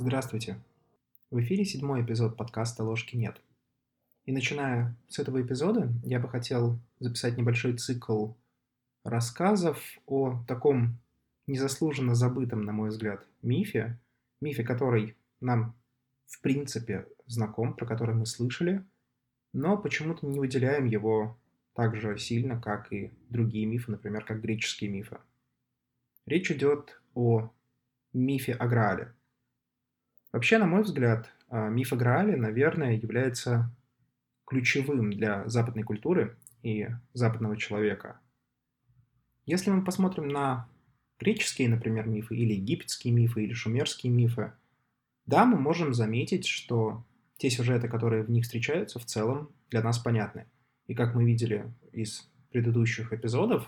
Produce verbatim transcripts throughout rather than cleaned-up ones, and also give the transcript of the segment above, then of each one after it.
Здравствуйте! В эфире седьмой эпизод подкаста «Ложки нет». И начиная с этого эпизода, я бы хотел записать небольшой цикл рассказов о таком незаслуженно забытом, на мой взгляд, мифе, мифе, который нам, в принципе, знаком, про который мы слышали, но почему-то не выделяем его так же сильно, как и другие мифы, например, как греческие мифы. Речь идет о мифе о Граале. Вообще, на мой взгляд, миф о Граале, наверное, является ключевым для западной культуры и западного человека. Если мы посмотрим на греческие, например, мифы, или египетские мифы, или шумерские мифы, да, мы можем заметить, что те сюжеты, которые в них встречаются, в целом для нас понятны. И как мы видели из предыдущих эпизодов,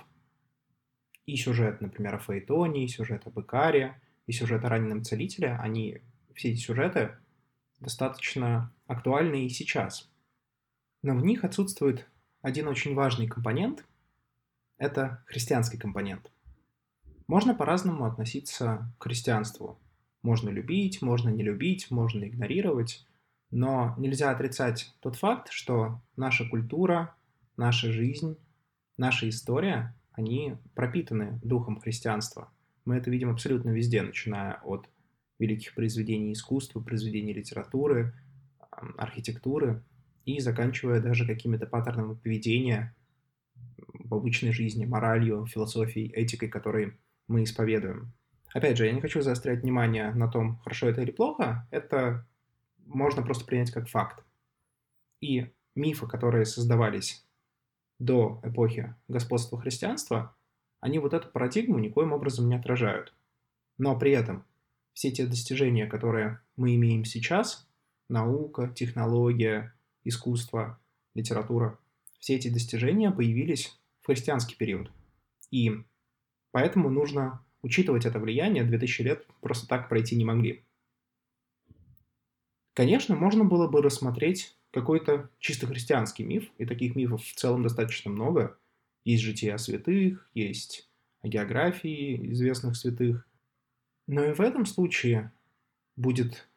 и сюжет, например, о Фейтоне, и сюжет о Бекаре, и сюжет о раненом целителе, они... Все эти сюжеты достаточно актуальны и сейчас. Но в них отсутствует один очень важный компонент – это христианский компонент. Можно по-разному относиться к христианству. Можно любить, можно не любить, можно игнорировать, но нельзя отрицать тот факт, что наша культура, наша жизнь, наша история, они пропитаны духом христианства. Мы это видим абсолютно везде, начиная от великих произведений искусства, произведений литературы, архитектуры и заканчивая даже какими-то паттернами поведения в обычной жизни, моралью, философией, этикой, которые мы исповедуем. Опять же, я не хочу заострять внимание на том, хорошо это или плохо, это можно просто принять как факт. И мифы, которые создавались до эпохи господства христианства, они вот эту парадигму никоим образом не отражают. Но при этом все те достижения, которые мы имеем сейчас, наука, технология, искусство, литература, все эти достижения появились в христианский период. И поэтому нужно учитывать это влияние, две тысячи лет просто так пройти не могли. Конечно, можно было бы рассмотреть какой-то чисто христианский миф, и таких мифов в целом достаточно много. Есть жития святых, есть о географии известных святых. Но и в этом случае будет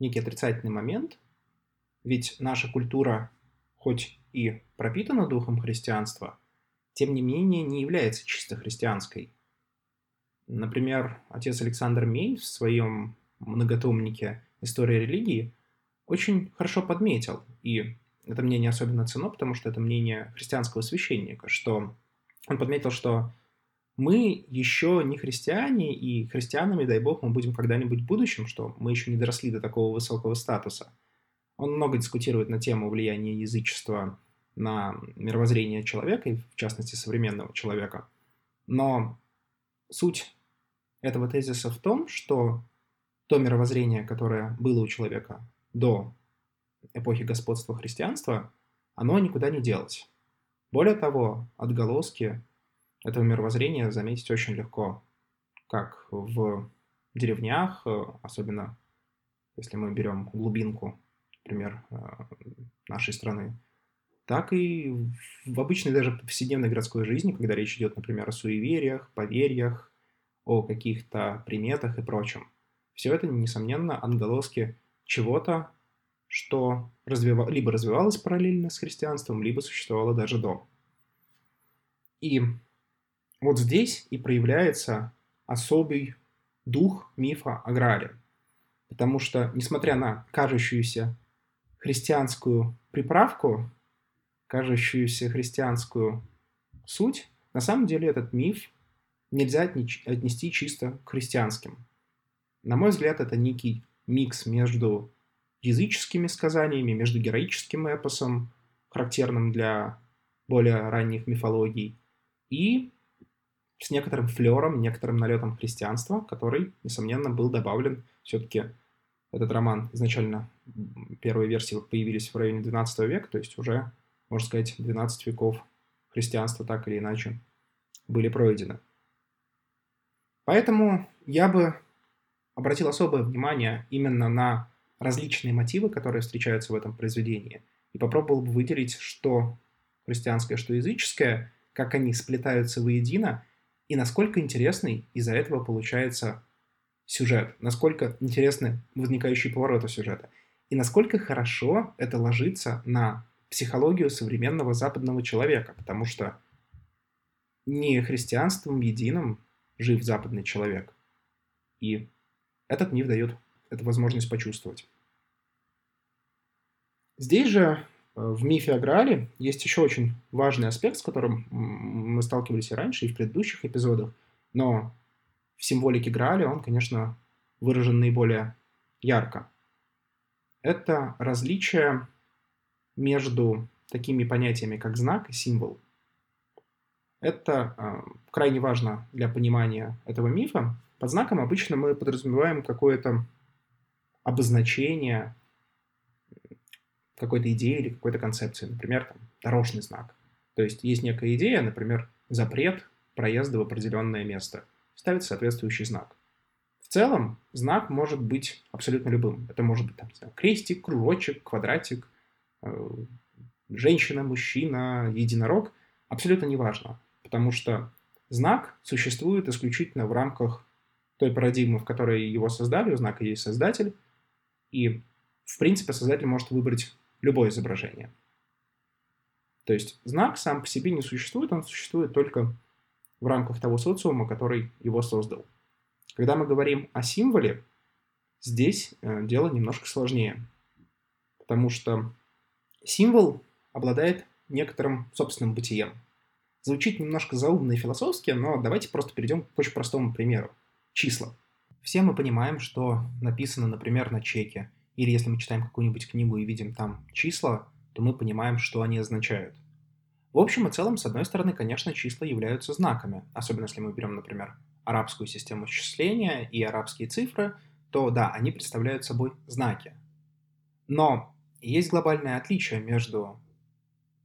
некий отрицательный момент, ведь наша культура, хоть и пропитана духом христианства, тем не менее не является чисто христианской. Например, отец Александр Мей в своем многотомнике «История религии» очень хорошо подметил, и это мнение особенно ценно, потому что это мнение христианского священника, что он подметил, что мы еще не христиане, и христианами, дай бог, мы будем когда-нибудь в будущем, что мы еще не доросли до такого высокого статуса. Он много дискутирует на тему влияния язычества на мировоззрение человека, и в частности современного человека. Но суть этого тезиса в том, что то мировоззрение, которое было у человека до эпохи господства христианства, оно никуда не делось. Более того, отголоски этого мировоззрения заметить очень легко, как в деревнях, особенно если мы берем глубинку, например, нашей страны, так и в обычной даже повседневной городской жизни, когда речь идет, например, о суевериях, поверьях, о каких-то приметах и прочем. Все это, несомненно, отголоски чего-то, что развива... либо развивалось параллельно с христианством, либо существовало даже до. И вот здесь и проявляется особый дух мифа о Граале. Потому что, несмотря на кажущуюся христианскую приправку, кажущуюся христианскую суть, на самом деле этот миф нельзя отнести чисто к христианским. На мой взгляд, это некий микс между языческими сказаниями, между героическим эпосом, характерным для более ранних мифологий, и с некоторым флером, некоторым налетом христианства, который, несомненно, был добавлен. Все-таки этот роман изначально, первые версии появились в районе двенадцатого века, то есть уже, можно сказать, двенадцать веков христианства так или иначе были пройдены. Поэтому я бы обратил особое внимание именно на различные мотивы, которые встречаются в этом произведении, и попробовал бы выделить, что христианское, что языческое, как они сплетаются воедино, и насколько интересной из-за этого получается сюжет, насколько интересны возникающие повороты сюжета, и насколько хорошо это ложится на психологию современного западного человека, потому что не христианством единым жив западный человек. И этот миф дает эту возможность почувствовать. Здесь же в мифе о Граале есть еще очень важный аспект, с которым мы сталкивались и раньше, и в предыдущих эпизодах, но в символике Грааля он, конечно, выражен наиболее ярко. Это различие между такими понятиями, как знак и символ. Это э, крайне важно для понимания этого мифа. Под знаком обычно мы подразумеваем какое-то обозначение какой-то идеи или какой-то концепции. Например, там, дорожный знак. То есть есть некая идея, например, запрет проезда в определенное место. Ставится соответствующий знак. В целом знак может быть абсолютно любым. Это может быть там, крестик, кружочек, квадратик, э, женщина, мужчина, единорог. Абсолютно неважно, потому что знак существует исключительно в рамках той парадигмы, в которой его создали, у знака есть создатель, и, в принципе, создатель может выбрать любое изображение. То есть знак сам по себе не существует, он существует только в рамках того социума, который его создал. Когда мы говорим о символе, здесь дело немножко сложнее, потому что символ обладает некоторым собственным бытием. Звучит немножко заумно и философски, но давайте просто перейдем к очень простому примеру. Числа. Все мы понимаем, что написано, например, на чеке, или если мы читаем какую-нибудь книгу и видим там числа, то мы понимаем, что они означают. В общем и целом, с одной стороны, конечно, числа являются знаками, особенно если мы берем, например, арабскую систему счисления и арабские цифры, то да, они представляют собой знаки. Но есть глобальное отличие между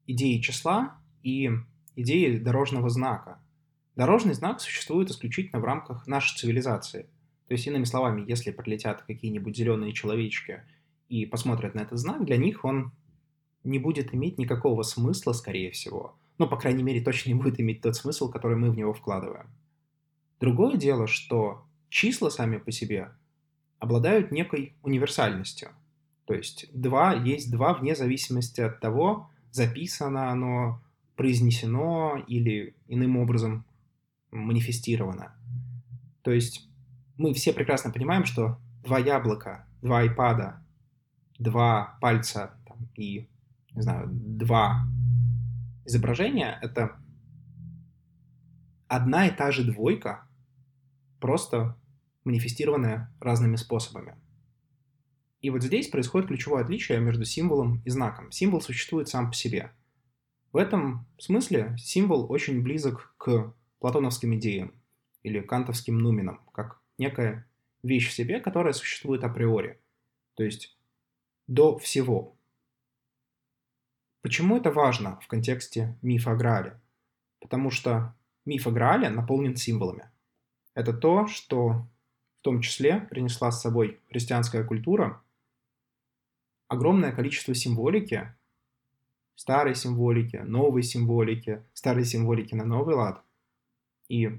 идеи числа и идеи дорожного знака. Дорожный знак существует исключительно в рамках нашей цивилизации. То есть, иными словами, если прилетят какие-нибудь зеленые человечки и посмотрят на этот знак, для них он не будет иметь никакого смысла, скорее всего. Ну, по крайней мере, точно не будет иметь тот смысл, который мы в него вкладываем. Другое дело, что числа сами по себе обладают некой универсальностью. То есть, два есть два вне зависимости от того, записано оно, произнесено или иным образом манифестировано. То есть мы все прекрасно понимаем, что два яблока, два айпада, два пальца там, и, не знаю, два изображения — это одна и та же двойка, просто манифестированная разными способами. И вот здесь происходит ключевое отличие между символом и знаком. Символ существует сам по себе. В этом смысле символ очень близок к платоновским идеям или кантовским нуменам, как некая вещь в себе, которая существует априори, то есть до всего. Почему это важно в контексте мифа о Граале? Потому что миф о Граале наполнен символами. Это то, что в том числе принесла с собой христианская культура, огромное количество символики, старой символики, новой символики, старой символики на новый лад. И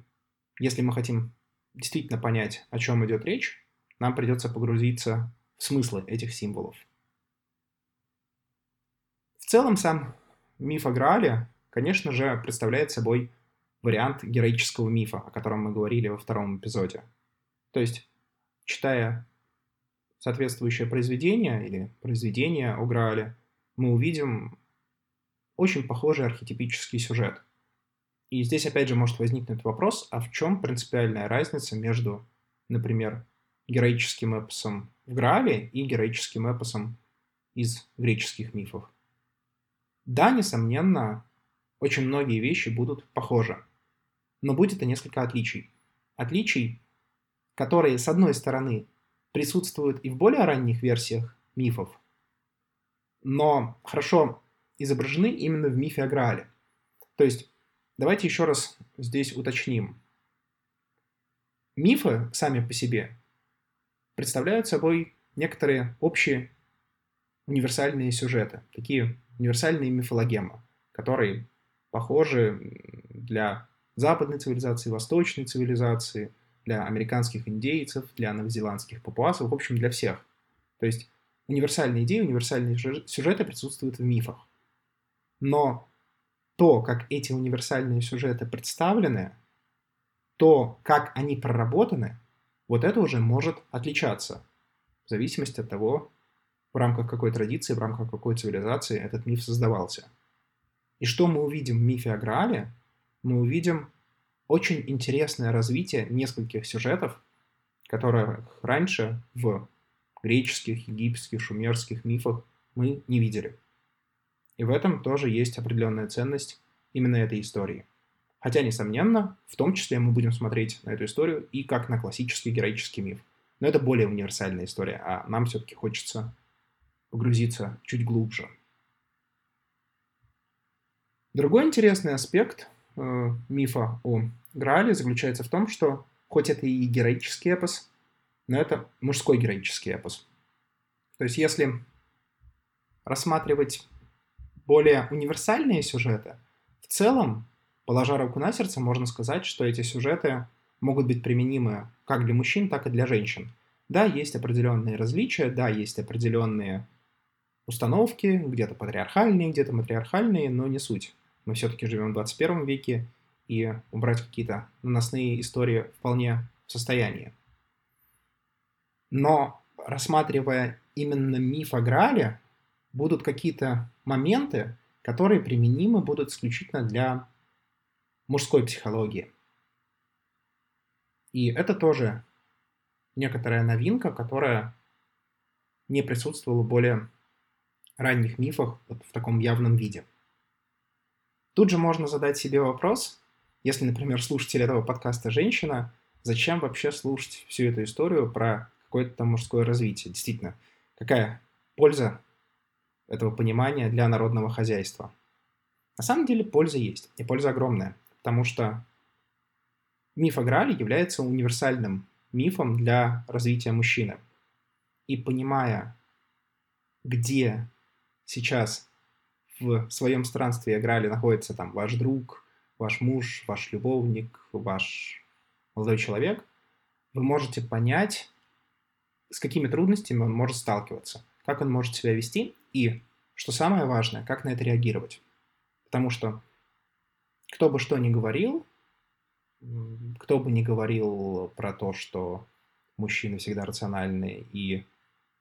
если мы хотим действительно понять, о чем идет речь, нам придется погрузиться в смыслы этих символов. В целом сам миф о Граале, конечно же, представляет собой вариант героического мифа, о котором мы говорили во втором эпизоде. То есть, читая соответствующее произведение или произведение о Граале, мы увидим очень похожий архетипический сюжет. И здесь опять же может возникнуть вопрос, а в чем принципиальная разница между, например, героическим эпосом в Граале и героическим эпосом из греческих мифов? Да, несомненно, очень многие вещи будут похожи, но будет и несколько отличий. Отличий, которые, с одной стороны, присутствуют и в более ранних версиях мифов, но хорошо изображены именно в мифе о Граале. То есть, давайте еще раз здесь уточним. Мифы сами по себе представляют собой некоторые общие универсальные сюжеты, такие универсальные мифологемы, которые похожи для западной цивилизации, восточной цивилизации, для американских индейцев, для новозеландских папуасов, в общем, для всех. То есть универсальные идеи, универсальные сюжеты присутствуют в мифах. Но то, как эти универсальные сюжеты представлены, то, как они проработаны, вот это уже может отличаться в зависимости от того, в рамках какой традиции, в рамках какой цивилизации этот миф создавался. И что мы увидим в мифе о Граале? Мы увидим очень интересное развитие нескольких сюжетов, которых раньше в греческих, египетских, шумерских мифах мы не видели. И в этом тоже есть определенная ценность именно этой истории. Хотя, несомненно, в том числе мы будем смотреть на эту историю и как на классический героический миф. Но это более универсальная история, а нам все-таки хочется погрузиться чуть глубже. Другой интересный аспект э, мифа о Граале заключается в том, что хоть это и героический эпос, но это мужской героический эпос. То есть если рассматривать более универсальные сюжеты, в целом, положа руку на сердце, можно сказать, что эти сюжеты могут быть применимы как для мужчин, так и для женщин. Да, есть определенные различия, да, есть определенные установки, где-то патриархальные, где-то матриархальные, но не суть. Мы все-таки живем в двадцать первом веке, и убрать какие-то наносные истории вполне в состоянии. Но, рассматривая именно миф о Граале, будут какие-то моменты, которые применимы будут исключительно для мужской психологии. И это тоже некоторая новинка, которая не присутствовала в более ранних мифах вот в таком явном виде. Тут же можно задать себе вопрос, если, например, слушатель этого подкаста женщина, зачем вообще слушать всю эту историю про какое-то там мужское развитие? Действительно, какая польза этого понимания для народного хозяйства? На самом деле польза есть, и польза огромная, потому что миф о Граале является универсальным мифом для развития мужчины. И понимая, где сейчас в своем странстве о Граале находится там ваш друг, ваш муж, ваш любовник, ваш молодой человек, вы можете понять, с какими трудностями он может сталкиваться, как он может себя вести и, что самое важное, как на это реагировать. Потому что кто бы что ни говорил, кто бы ни говорил про то, что мужчины всегда рациональны и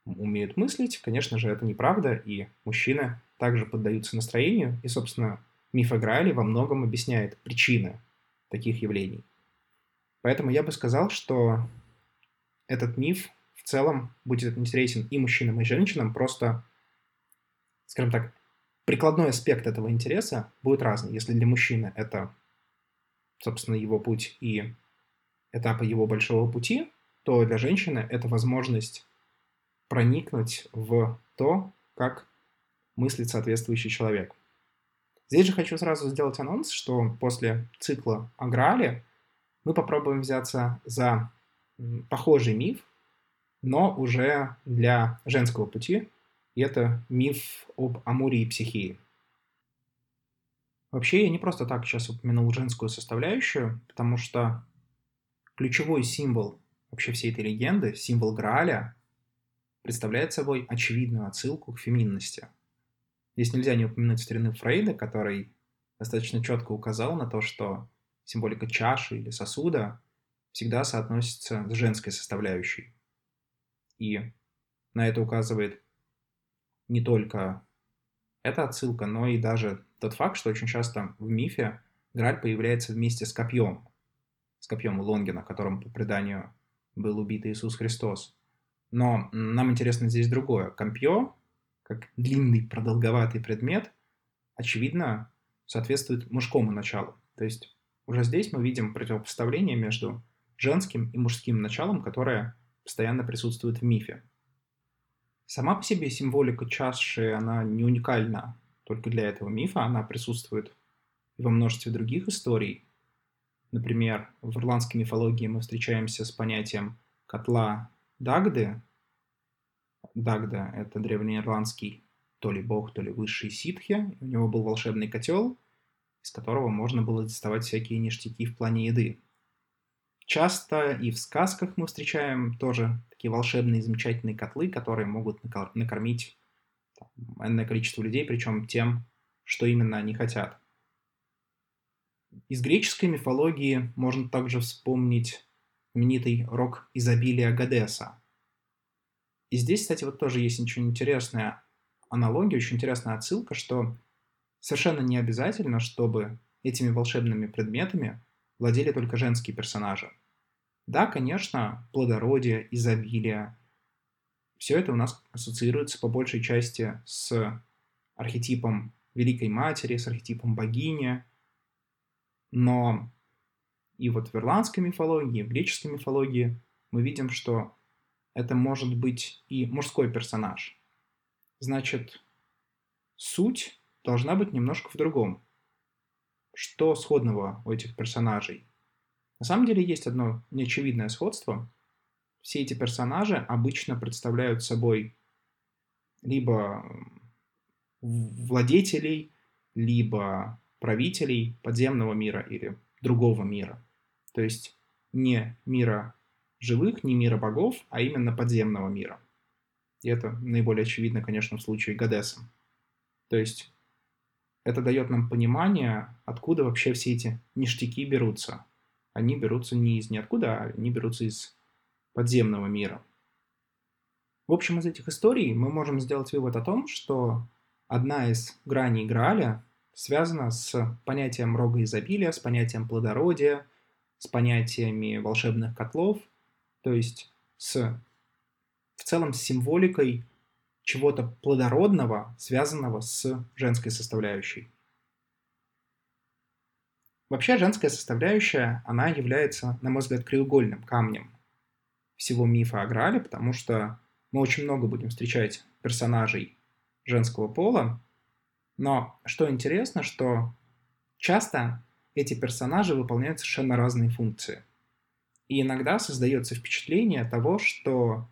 умеют мыслить, конечно же, это неправда, и мужчины также поддаются настроению, и, собственно, миф о Граале во многом объясняет причины таких явлений. Поэтому я бы сказал, что этот миф в целом будет интересен и мужчинам, и женщинам, просто, скажем так, прикладной аспект этого интереса будет разный. Если для мужчины это, собственно, его путь и этапы его большого пути, то для женщины это возможность проникнуть в то, как мыслит соответствующий человек. Здесь же хочу сразу сделать анонс, что после цикла о Граале мы попробуем взяться за похожий миф, но уже для женского пути, и это миф об Амуре и Психее. Вообще, я не просто так сейчас упомянул женскую составляющую, потому что ключевой символ вообще всей этой легенды, символ Грааля, представляет собой очевидную отсылку к феминности. Здесь нельзя не упомянуть старины Фрейда, который достаточно четко указал на то, что символика чаши или сосуда всегда соотносится с женской составляющей. И на это указывает не только эта отсылка, но и даже тот факт, что очень часто в мифе Грааль появляется вместе с копьем, с копьем у Лонгина, которым, по преданию, был убит Иисус Христос. Но нам интересно здесь другое. Копье, как длинный продолговатый предмет, очевидно, соответствует мужскому началу. То есть уже здесь мы видим противопоставление между женским и мужским началом, которое постоянно присутствует в мифе. Сама по себе символика чаши, она не уникальна только для этого мифа, она присутствует во множестве других историй. Например, в ирландской мифологии мы встречаемся с понятием котла Дагды. Дагда — это древнеирландский то ли бог, то ли высший ситхи. У него был волшебный котел, из которого можно было доставать всякие ништяки в плане еды. Часто и в сказках мы встречаем тоже такие волшебные, замечательные котлы, которые могут накормить энное количество людей, причем тем, что именно они хотят. Из греческой мифологии можно также вспомнить знаменитый рог изобилия Гадеса. И здесь, кстати, вот тоже есть очень интересная аналогия, очень интересная отсылка, что совершенно не обязательно, чтобы этими волшебными предметами владели только женские персонажи. Да, конечно, плодородие, изобилие, все это у нас ассоциируется по большей части с архетипом Великой Матери, с архетипом богини, но и вот в ирландской мифологии, в греческой мифологии мы видим, что это может быть и мужской персонаж. Значит, суть должна быть немножко в другом. Что сходного у этих персонажей? На самом деле есть одно неочевидное сходство. Все эти персонажи обычно представляют собой либо владетелей, либо правителей подземного мира или другого мира. То есть не мира живых, не мира богов, а именно подземного мира. И это наиболее очевидно, конечно, в случае Гадеса. То есть это дает нам понимание, откуда вообще все эти ништяки берутся. Они берутся не из ниоткуда, а они берутся из подземного мира. В общем, из этих историй мы можем сделать вывод о том, что одна из граней Грааля связана с понятием рога изобилия, с понятием плодородия, с понятиями волшебных котлов, то есть с, в целом с символикой чего-то плодородного, связанного с женской составляющей. Вообще женская составляющая, она является, на мой взгляд, краеугольным камнем всего мифа о Граале, потому что мы очень много будем встречать персонажей женского пола, но что интересно, что часто эти персонажи выполняют совершенно разные функции. И иногда создается впечатление того, что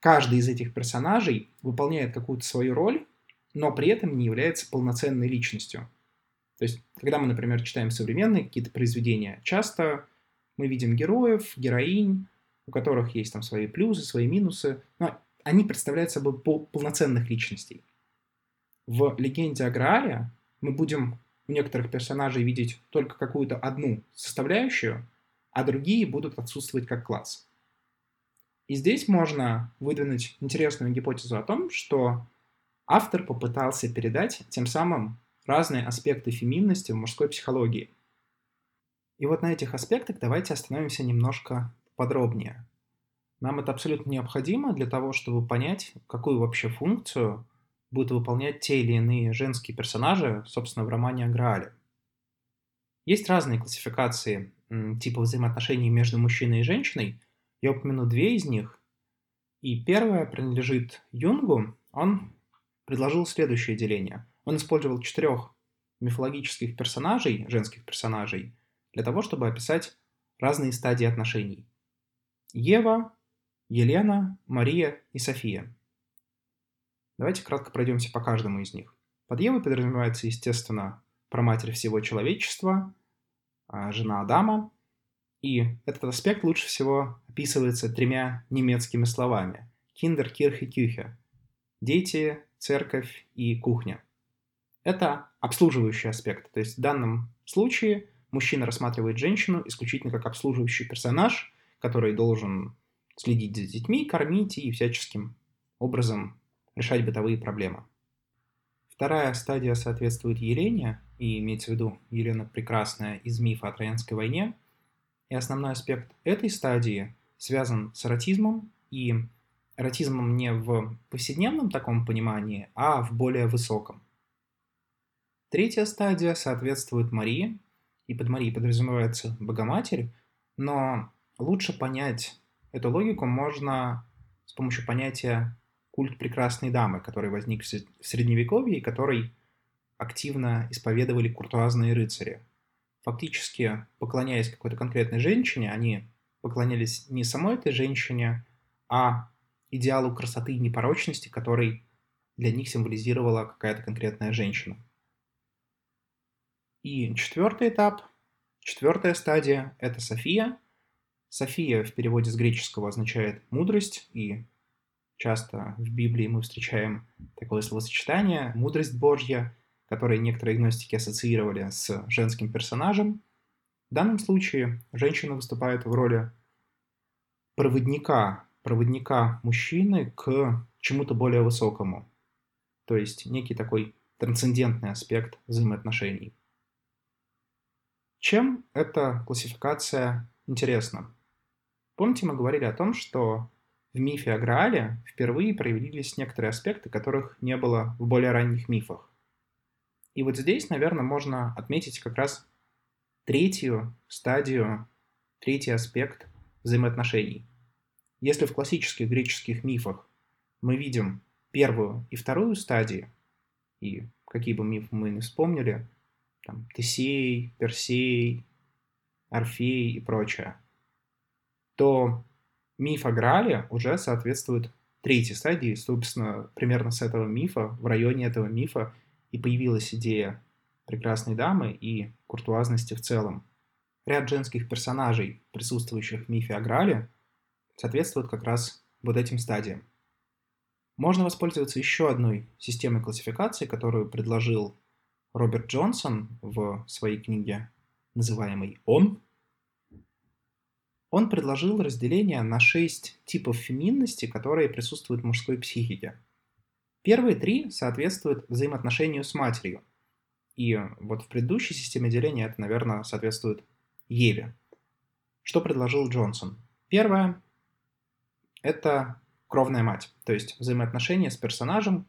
каждый из этих персонажей выполняет какую-то свою роль, но при этом не является полноценной личностью. То есть, когда мы, например, читаем современные какие-то произведения, часто мы видим героев, героинь, у которых есть там свои плюсы, свои минусы, но они представляют собой полноценных личностей. В «Легенде о Граале» мы будем у некоторых персонажей видеть только какую-то одну составляющую, а другие будут отсутствовать как класс. И здесь можно выдвинуть интересную гипотезу о том, что автор попытался передать тем самым разные аспекты феминности в мужской психологии. И вот на этих аспектах давайте остановимся немножко подробнее. Нам это абсолютно необходимо для того, чтобы понять, какую вообще функцию будут выполнять те или иные женские персонажи, собственно, в романе о Граале. Есть разные классификации типа взаимоотношений между мужчиной и женщиной. Я упомяну две из них, и первая принадлежит Юнгу. Он предложил следующее деление. Он использовал четырех мифологических персонажей, женских персонажей, для того, чтобы описать разные стадии отношений. Ева, Елена, Мария и София. Давайте кратко пройдемся по каждому из них. Под Евой подразумевается, естественно, праматерь всего человечества, жена Адама. И этот аспект лучше всего описывается тремя немецкими словами: Kinder, Kirche, Küche. Дети, церковь и кухня. Это обслуживающий аспект. То есть в данном случае мужчина рассматривает женщину исключительно как обслуживающий персонаж, который должен следить за детьми, кормить и всяческим образом решать бытовые проблемы. Вторая стадия соответствует Елене, и имеется в виду Елена Прекрасная из мифа о Троянской войне. И основной аспект этой стадии связан с эротизмом, и эротизмом не в повседневном таком понимании, а в более высоком. Третья стадия соответствует Марии, и под Марией подразумевается Богоматерь, но лучше понять эту логику можно с помощью понятия «культ прекрасной дамы», который возник в Средневековье и который активно исповедовали куртуазные рыцари. Фактически, поклоняясь какой-то конкретной женщине, они поклонялись не самой этой женщине, а идеалу красоты и непорочности, который для них символизировала какая-то конкретная женщина. И четвертый этап Четвертая стадия — это София. София в переводе с греческого означает «мудрость», и часто в Библии мы встречаем такое словосочетание «мудрость Божья», которое некоторые гностики ассоциировали с женским персонажем. В данном случае женщина выступает в роли проводника, проводника мужчины к чему-то более высокому, то есть некий такой трансцендентный аспект взаимоотношений. Чем эта классификация интересна? Помните, мы говорили о том, что в мифе о Граале впервые проявились некоторые аспекты, которых не было в более ранних мифах. И вот здесь, наверное, можно отметить как раз третью стадию, третий аспект взаимоотношений. Если в классических греческих мифах мы видим первую и вторую стадии, и какие бы мифы мы ни вспомнили, там, Тесей, Персей, Орфей и прочее, то миф о Граале уже соответствует третьей стадии. Собственно, примерно с этого мифа, в районе этого мифа и появилась идея прекрасной дамы и куртуазности в целом. Ряд женских персонажей, присутствующих в мифе о Граале, соответствует как раз вот этим стадиям. Можно воспользоваться еще одной системой классификации, которую предложил Роберт Джонсон в своей книге, называемой «Он». Он предложил разделение на шесть типов феминности, которые присутствуют в мужской психике. Первые три соответствуют взаимоотношению с матерью. И вот в предыдущей системе деления это, наверное, соответствует Еве. Что предложил Джонсон? Первое — это кровная мать, то есть взаимоотношения с персонажем,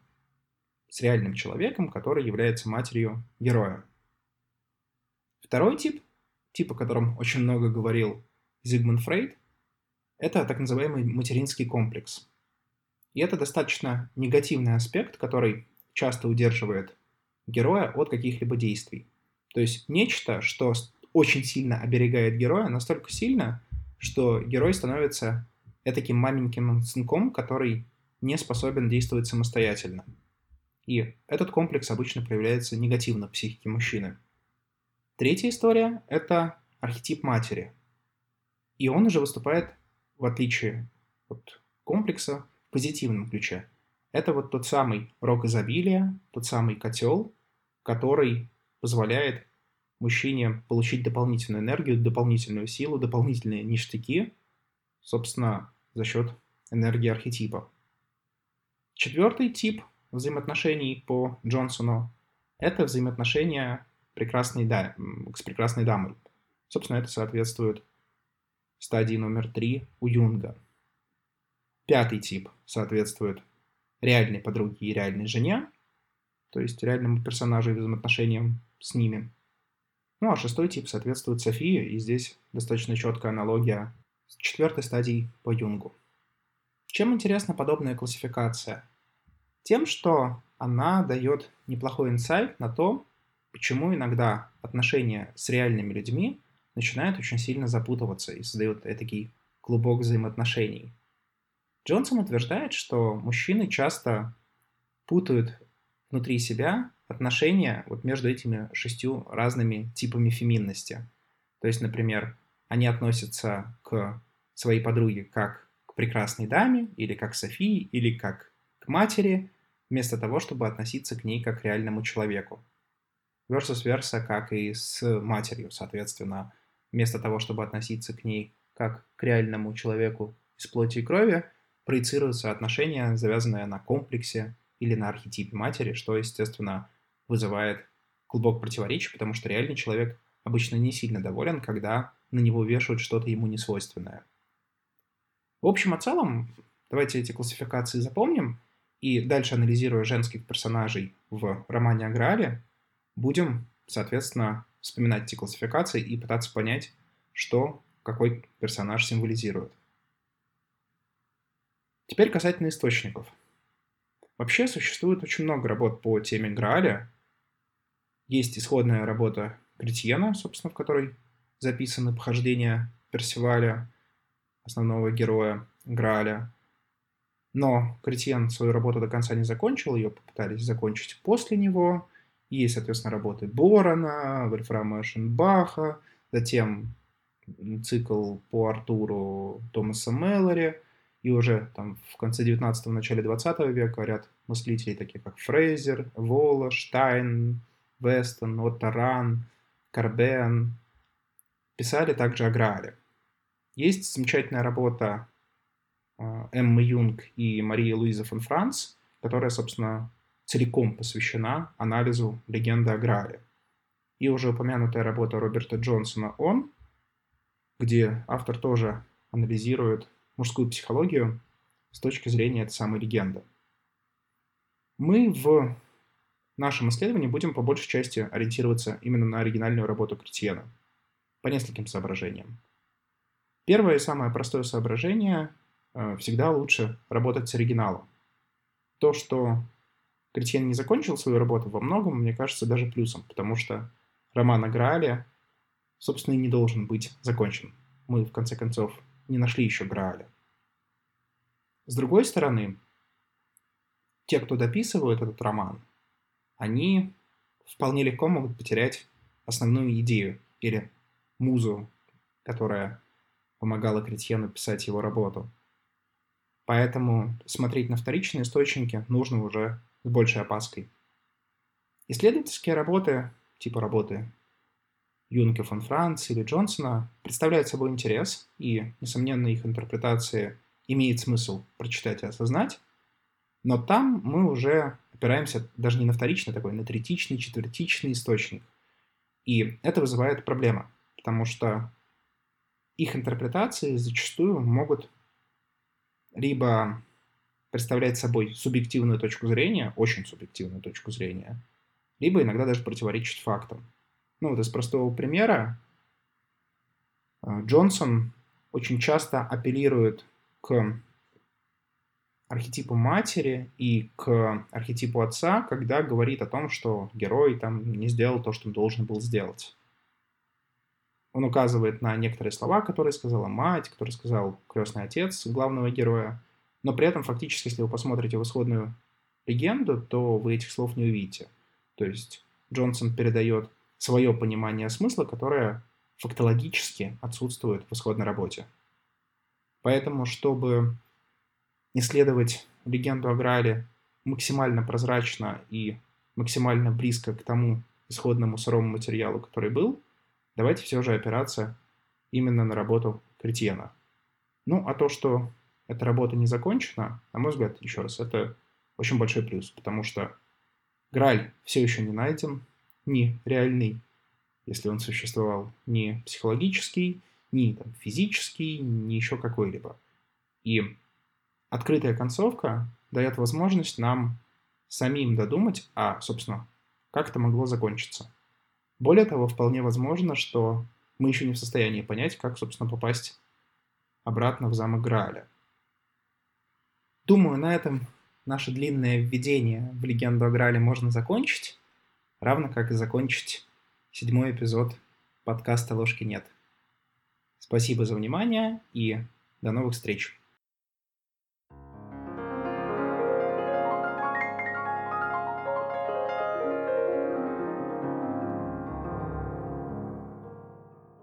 с реальным человеком, который является матерью героя. Второй тип, тип, о котором очень много говорил Зигмунд Фрейд, это так называемый материнский комплекс. И это достаточно негативный аспект, который часто удерживает героя от каких-либо действий. То есть нечто, что очень сильно оберегает героя, настолько сильно, что герой становится этаким маменьким сынком, который не способен действовать самостоятельно. И этот комплекс обычно проявляется негативно в психике мужчины. Третья история — это архетип матери. И он уже выступает, в отличие от комплекса, в позитивном ключе. Это вот тот самый рог изобилия, тот самый котел, который позволяет мужчине получить дополнительную энергию, дополнительную силу, дополнительные ништяки, собственно, за счет энергии архетипа. Четвертый тип взаимоотношений по Джонсону — это взаимоотношения прекрасной да... с прекрасной дамой. Собственно, это соответствует стадии номер три у Юнга. Пятый тип соответствует реальной подруге и реальной жене, то есть реальному персонажу и взаимоотношениям с ними. Ну а шестой тип соответствует Софии, и здесь достаточно четкая аналогия с четвертой стадией по Юнгу. Чем интересна подобная классификация? Тем, что она дает неплохой инсайт на то, почему иногда отношения с реальными людьми начинают очень сильно запутываться и создают этакий клубок взаимоотношений. Джонсон утверждает, что мужчины часто путают внутри себя отношения вот между этими шестью разными типами феминности. То есть, например, они относятся к своей подруге как к прекрасной даме, или как к Софии, или как к матери, вместо того, чтобы относиться к ней как к реальному человеку. Versus versa, как и с матерью, соответственно, вместо того, чтобы относиться к ней как к реальному человеку из плоти и крови, проецируются отношения, завязанные на комплексе или на архетипе матери, что, естественно, вызывает глубокое противоречие, потому что реальный человек обычно не сильно доволен, когда на него вешают что-то ему несвойственное. В общем и целом, давайте эти классификации запомним, и дальше, анализируя женских персонажей в романе о Граале, будем, соответственно, вспоминать эти классификации и пытаться понять, что какой персонаж символизирует. Теперь касательно источников. Вообще существует очень много работ по теме Грааля. Есть исходная работа Кретьена, собственно, в которой записаны похождения Персеваля, основного героя Грааля. Но Кретьен свою работу до конца не закончил, ее попытались закончить после него. Есть, соответственно, работы Борона, Вольфрама Эшенбаха, затем цикл по Артуру Томаса Меллори, и уже там в конце девятнадцатого, начале двадцатого века ряд мыслителей, такие как Фрейзер, Волла, Штайн, Вестон, Оттаран, Карбен, писали также о Граале. Есть замечательная работа Эммы Юнг и Марии Луизы фон Франц, которая, собственно, целиком посвящена анализу легенды о Граале. И уже упомянутая работа Роберта Джонсона «Он», где автор тоже анализирует мужскую психологию с точки зрения этой самой легенды. Мы в нашем исследовании будем по большей части ориентироваться именно на оригинальную работу Кретьена по нескольким соображениям. Первое и самое простое соображение – всегда лучше работать с оригиналом. То, что Кретьен не закончил свою работу, во многом, мне кажется, даже плюсом, потому что роман о Граале, собственно, и не должен быть закончен. Мы, в конце концов, не нашли еще Грааля. С другой стороны, те, кто дописывают этот роман, они вполне легко могут потерять основную идею или музу, которая помогала Кретьену писать его работу. Поэтому смотреть на вторичные источники нужно уже с большей опаской. Исследовательские работы, типа работы Юнг и фон Франц или Джонсона, представляют собой интерес, и, несомненно, их интерпретации имеет смысл прочитать и осознать, но там мы уже опираемся даже не на вторичный такой, на третичный, четвертичный источник. И это вызывает проблемы, потому что их интерпретации зачастую могут либо представлять собой субъективную точку зрения, очень субъективную точку зрения, либо иногда даже противоречить фактам. Ну вот из простого примера Джонсон очень часто апеллирует к архетипу матери и к архетипу отца, когда говорит о том, что герой там не сделал то, что он должен был сделать. Он указывает на некоторые слова, которые сказала мать, которые сказал крестный отец главного героя, но при этом фактически, если вы посмотрите в исходную легенду, то вы этих слов не увидите. То есть Джонсон передает свое понимание смысла, которое фактологически отсутствует в исходной работе. Поэтому, чтобы исследовать легенду о Граале максимально прозрачно и максимально близко к тому исходному сырому материалу, который был, давайте все же опираться именно на работу Кретьена. Ну, а то, что эта работа не закончена, на мой взгляд, еще раз, это очень большой плюс, потому что Грааль все еще не найден, ни реальный, если он существовал, ни психологический, ни там, физический, ни еще какой-либо. И открытая концовка дает возможность нам самим додумать, а, собственно, как это могло закончиться. Более того, вполне возможно, что мы еще не в состоянии понять, как, собственно, попасть обратно в замок Грааля. Думаю, на этом наше длинное введение в легенду о Граале можно закончить. Равно как и закончить седьмой эпизод подкаста «Ложки нет». Спасибо за внимание и до новых встреч!